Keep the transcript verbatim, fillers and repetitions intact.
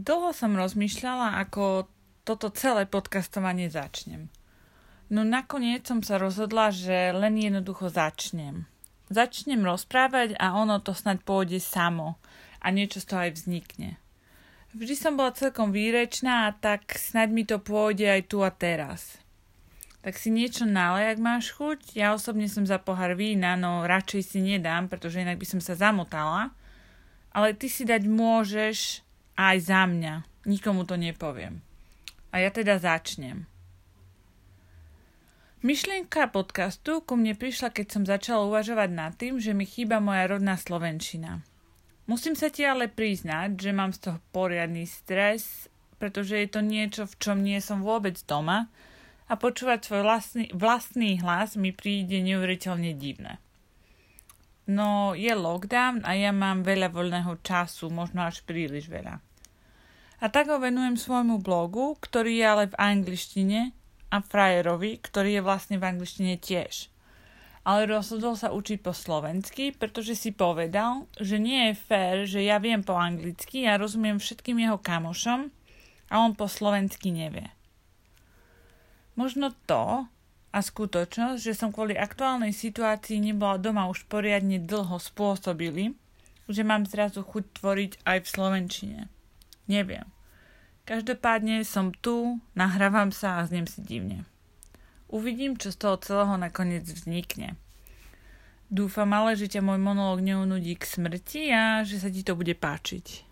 Dlho som rozmýšľala, ako toto celé podcastovanie začnem. No nakoniec som sa rozhodla, že len jednoducho začnem. Začnem rozprávať a ono to snáď pôjde samo a niečo z toho aj vznikne. Vždy som bola celkom výrečná, a tak snáď mi to pôjde aj tu a teraz. Tak si niečo nalej, ak máš chuť. Ja osobne som za pohár vína, no radšej si nedám, pretože inak by som sa zamotala. Ale ty si dať môžeš... A aj za mňa. Nikomu to nepoviem. A ja teda začnem. Myšlienka podcastu ku mne prišla, keď som začala uvažovať nad tým, že mi chýba moja rodná slovenčina. Musím sa ti ale priznať, že mám z toho poriadny stres, pretože je to niečo, v čom nie som vôbec doma a počúvať svoj vlastný, vlastný hlas mi príde neuveriteľne divné. No je lockdown a ja mám veľa voľného času, možno až príliš veľa. A tak ho venujem svojmu blogu, ktorý je ale v angličtine, a frajerovi, ktorý je vlastne v angličtine tiež. Ale rozhodol sa učiť po slovensky, pretože si povedal, že nie je fér, že ja viem po anglicky a ja rozumiem všetkým jeho kamošom a on po slovensky nevie. Možno to a skutočnosť, že som kvôli aktuálnej situácii nebola doma už poriadne dlho, spôsobili, že mám zrazu chuť tvoriť aj v slovenčine. Neviem. Každopádne som tu, nahrávam sa a znem si divne. Uvidím, čo z toho celého nakoniec vznikne. Dúfam ale, že ťa môj monológ neunudí k smrti a že sa ti to bude páčiť.